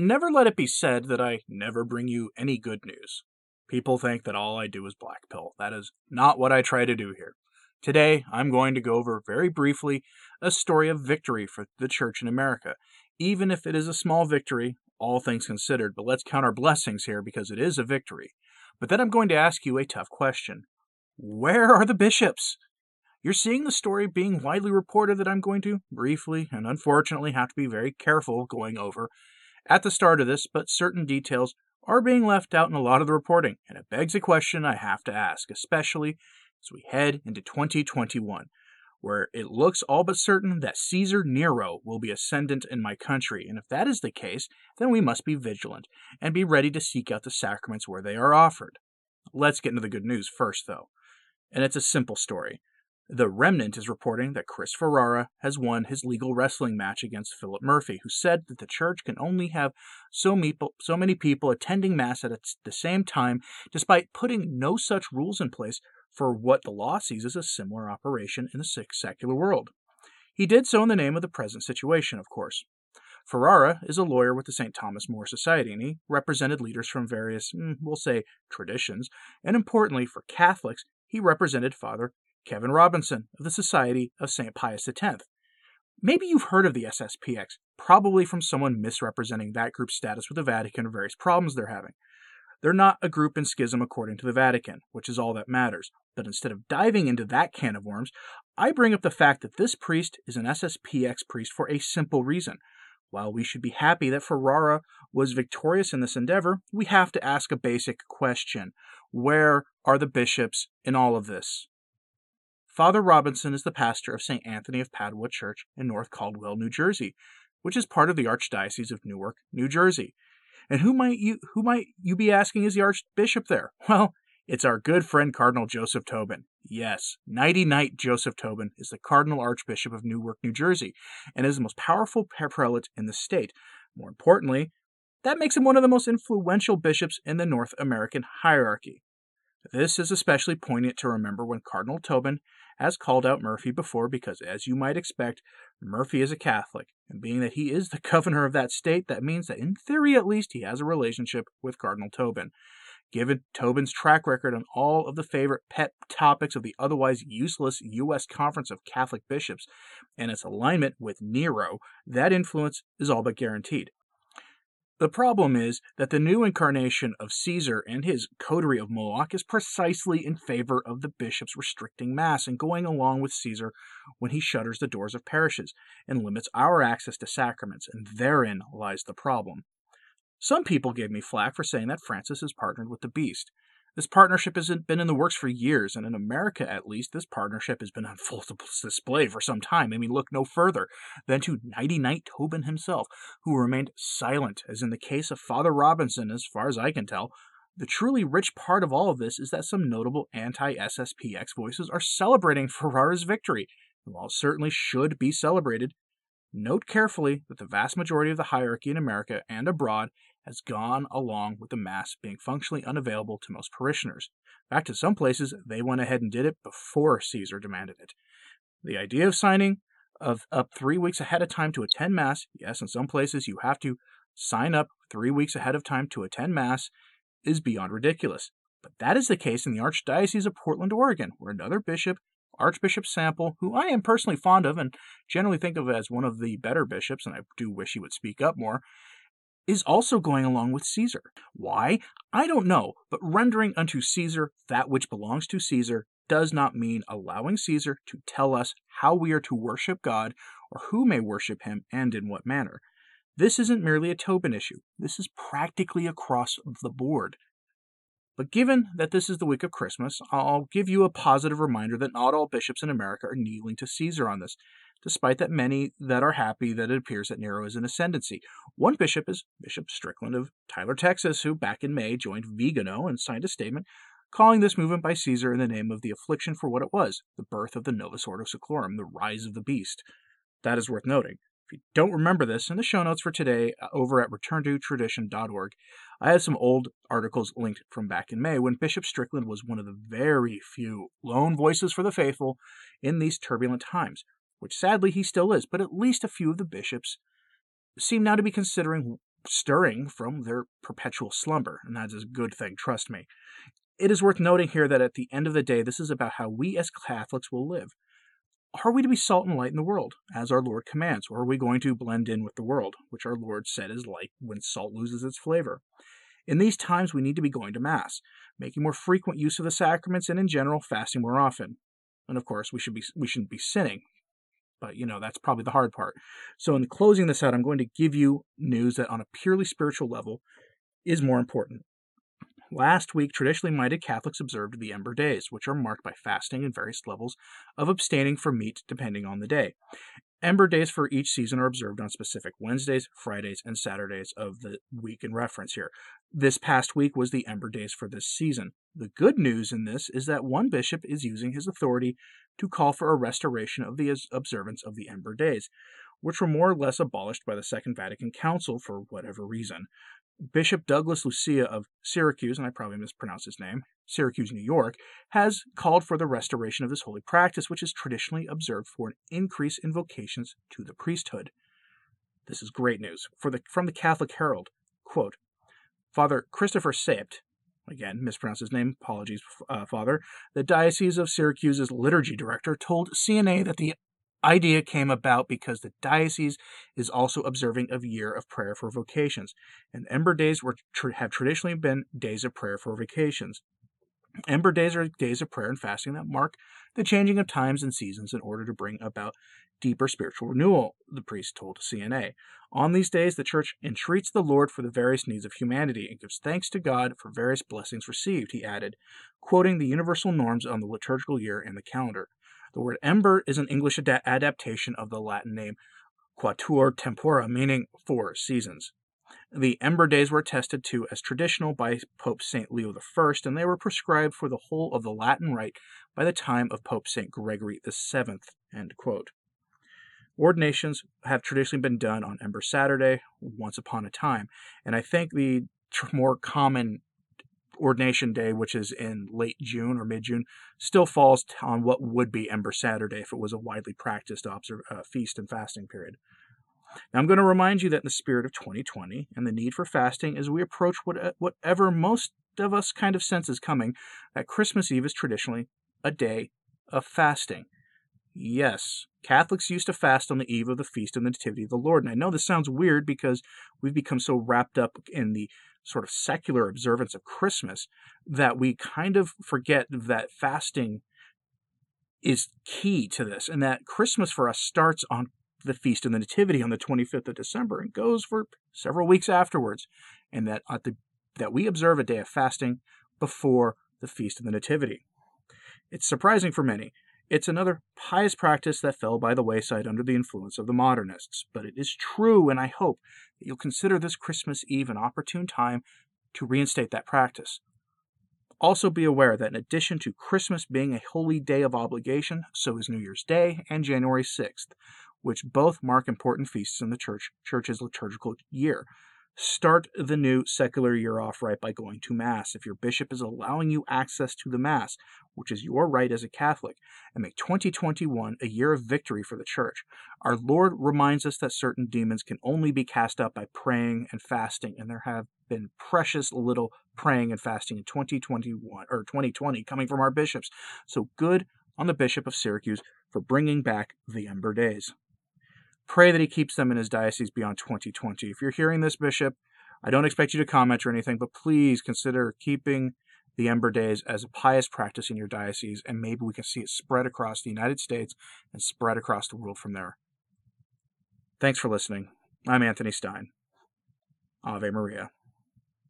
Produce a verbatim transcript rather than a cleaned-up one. Never let it be said that I never bring you any good news. People think that all I do is black pill. That is not what I try to do here. Today, I'm going to go over very briefly a story of victory for the Church in America. Even if it is a small victory, all things considered, but let's count our blessings here because it is a victory. But then I'm going to ask you a tough question. Where are the bishops? You're seeing the story being widely reported that I'm going to briefly and unfortunately have to be very careful going over at the start of this, but certain details are being left out in a lot of the reporting, and it begs a question I have to ask, especially as we head into twenty twenty-one, where it looks all but certain that Caesar Nero will be ascendant in my country, and if that is the case, then we must be vigilant and be ready to seek out the sacraments where they are offered. Let's get into the good news first, though, and it's a simple story. The Remnant is reporting that Chris Ferrara has won his legal wrestling match against Philip Murphy, who said that the church can only have so many people attending Mass at the same time, despite putting no such rules in place for what the law sees as a similar operation in the secular world. He did so in the name of the present situation, of course. Ferrara is a lawyer with the Saint Thomas More Society, and he represented leaders from various, we'll say, traditions, and importantly for Catholics, he represented Father Kevin Robinson of the Society of Saint Pius X. Maybe you've heard of the S S P X, probably from someone misrepresenting that group's status with the Vatican or various problems they're having. They're not a group in schism according to the Vatican, which is all that matters. But instead of diving into that can of worms, I bring up the fact that this priest is an S S P X priest for a simple reason. While we should be happy that Ferrara was victorious in this endeavor, we have to ask a basic question. Where are the bishops in all of this? Father Robinson is the pastor of Saint Anthony of Padua Church in North Caldwell, New Jersey, which is part of the Archdiocese of Newark, New Jersey. And who might you who might you be asking is the Archbishop there? Well, it's our good friend Cardinal Joseph Tobin. Yes, Nighty Night Joseph Tobin is the Cardinal Archbishop of Newark, New Jersey, and is the most powerful prelate in the state. More importantly, that makes him one of the most influential bishops in the North American hierarchy. This is especially poignant to remember when Cardinal Tobin has called out Murphy before because, as you might expect, Murphy is a Catholic, and being that he is the governor of that state, that means that in theory at least he has a relationship with Cardinal Tobin. Given Tobin's track record on all of the favorite pet topics of the otherwise useless U S Conference of Catholic Bishops and its alignment with Nero, that influence is all but guaranteed. The problem is that the new incarnation of Caesar and his coterie of Moloch is precisely in favor of the bishops restricting Mass and going along with Caesar when he shutters the doors of parishes and limits our access to sacraments, and therein lies the problem. Some people gave me flack for saying that Francis has partnered with the beast. This partnership has been in the works for years, and in America at least, this partnership has been on full display for some time. I mean, look no further than to Nighty Night Tobin himself, who remained silent, as in the case of Father Robinson, as far as I can tell. The truly rich part of all of this is that some notable anti-S S P X voices are celebrating Ferrara's victory, and while it certainly should be celebrated, note carefully that the vast majority of the hierarchy in America and abroad has gone along with the Mass being functionally unavailable to most parishioners. In fact, in some places, they went ahead and did it before Caesar demanded it. The idea of signing of up three weeks ahead of time to attend Mass, yes, in some places you have to sign up three weeks ahead of time to attend Mass, is beyond ridiculous. But that is the case in the Archdiocese of Portland, Oregon, where another bishop, Archbishop Sample, who I am personally fond of and generally think of as one of the better bishops, and I do wish he would speak up more, is also going along with Caesar. Why? I don't know, but rendering unto Caesar that which belongs to Caesar does not mean allowing Caesar to tell us how we are to worship God or who may worship him and in what manner. This isn't merely a Tobin issue. This is practically across the board. But given that this is the week of Christmas, I'll give you a positive reminder that not all bishops in America are kneeling to Caesar on this, despite that many that are happy that it appears that Nero is in ascendancy. One bishop is Bishop Strickland of Tyler, Texas, who back in May joined Vigano and signed a statement calling this movement by Caesar in the name of the affliction for what it was, the birth of the Novus Ordo Seclorum, the rise of the beast. That is worth noting. If you don't remember this, in the show notes for today over at return to tradition dot org, I have some old articles linked from back in May when Bishop Strickland was one of the very few lone voices for the faithful in these turbulent times, which sadly he still is, but at least a few of the bishops seem now to be considering stirring from their perpetual slumber, and that's a good thing, trust me. It is worth noting here that at the end of the day, this is about how we as Catholics will live. Are we to be salt and light in the world, as our Lord commands, or are we going to blend in with the world, which our Lord said is like when salt loses its flavor? In these times, we need to be going to Mass, making more frequent use of the sacraments, and in general, fasting more often. And of course, we should be we shouldn't be sinning. But, you know, that's probably the hard part. So in closing this out, I'm going to give you news that on a purely spiritual level is more important. Last week, traditionally minded Catholics observed the Ember Days, which are marked by fasting and various levels of abstaining from meat depending on the day. Ember Days for each season are observed on specific Wednesdays, Fridays, and Saturdays of the week in reference here. This past week was the Ember Days for this season. The good news in this is that one bishop is using his authority to call for a restoration of the observance of the Ember Days, which were more or less abolished by the Second Vatican Council for whatever reason. Bishop Douglas Lucia of Syracuse, and I probably mispronounced his name, Syracuse, New York, has called for the restoration of this holy practice, which is traditionally observed for an increase in vocations to the priesthood. This is great news. For the, from the Catholic Herald, quote, Father Christopher Saept, again, mispronounced his name, apologies, uh, Father, the Diocese of Syracuse's liturgy director, told C N A that the idea came about because the diocese is also observing a year of prayer for vocations, and Ember Days were, have traditionally been days of prayer for vocations. Ember Days are days of prayer and fasting that mark the changing of times and seasons in order to bring about deeper spiritual renewal, the priest told C N A. On these days, the Church entreats the Lord for the various needs of humanity and gives thanks to God for various blessings received, he added, quoting the universal norms on the liturgical year and the calendar. The word ember is an English ad- adaptation of the Latin name quatuor tempora, meaning four seasons. The Ember Days were attested to as traditional by Pope Saint Leo the First, and they were prescribed for the whole of the Latin Rite by the time of Pope Saint Gregory the Seventh, end quote. Ordinations have traditionally been done on Ember Saturday, once upon a time, and I think the tr- more common ordination day, which is in late June or mid-June, still falls on what would be Ember Saturday if it was a widely practiced observ- uh, feast and fasting period. Now, I'm going to remind you that in the spirit of twenty twenty and the need for fasting as we approach what, whatever most of us kind of sense is coming, that Christmas Eve is traditionally a day of fasting. Yes, Catholics used to fast on the eve of the Feast of the Nativity of the Lord, and I know this sounds weird because we've become so wrapped up in the sort of secular observance of Christmas that we kind of forget that fasting is key to this, and that Christmas for us starts on the Feast of the Nativity on the twenty-fifth of December and goes for several weeks afterwards, and that at the, that we observe a day of fasting before the Feast of the Nativity. It's surprising for many. It's another pious practice that fell by the wayside under the influence of the modernists, but it is true, and I hope that you'll consider this Christmas Eve an opportune time to reinstate that practice. Also be aware that in addition to Christmas being a holy day of obligation, so is New Year's Day and January sixth, which both mark important feasts in the church, church's liturgical year. Start the new secular year off right by going to Mass if your bishop is allowing you access to the Mass, which is your right as a Catholic, and make twenty twenty-one a year of victory for the Church. Our Lord reminds us that certain demons can only be cast out by praying and fasting, and there have been precious little praying and fasting in twenty twenty-one or twenty twenty coming from our bishops. So good on the Bishop of Syracuse for bringing back the Ember Days. Pray that he keeps them in his diocese beyond twenty twenty. If you're hearing this, Bishop, I don't expect you to comment or anything, but please consider keeping the Ember Days as a pious practice in your diocese, and maybe we can see it spread across the United States and spread across the world from there. Thanks for listening. I'm Anthony Stein. Ave Maria.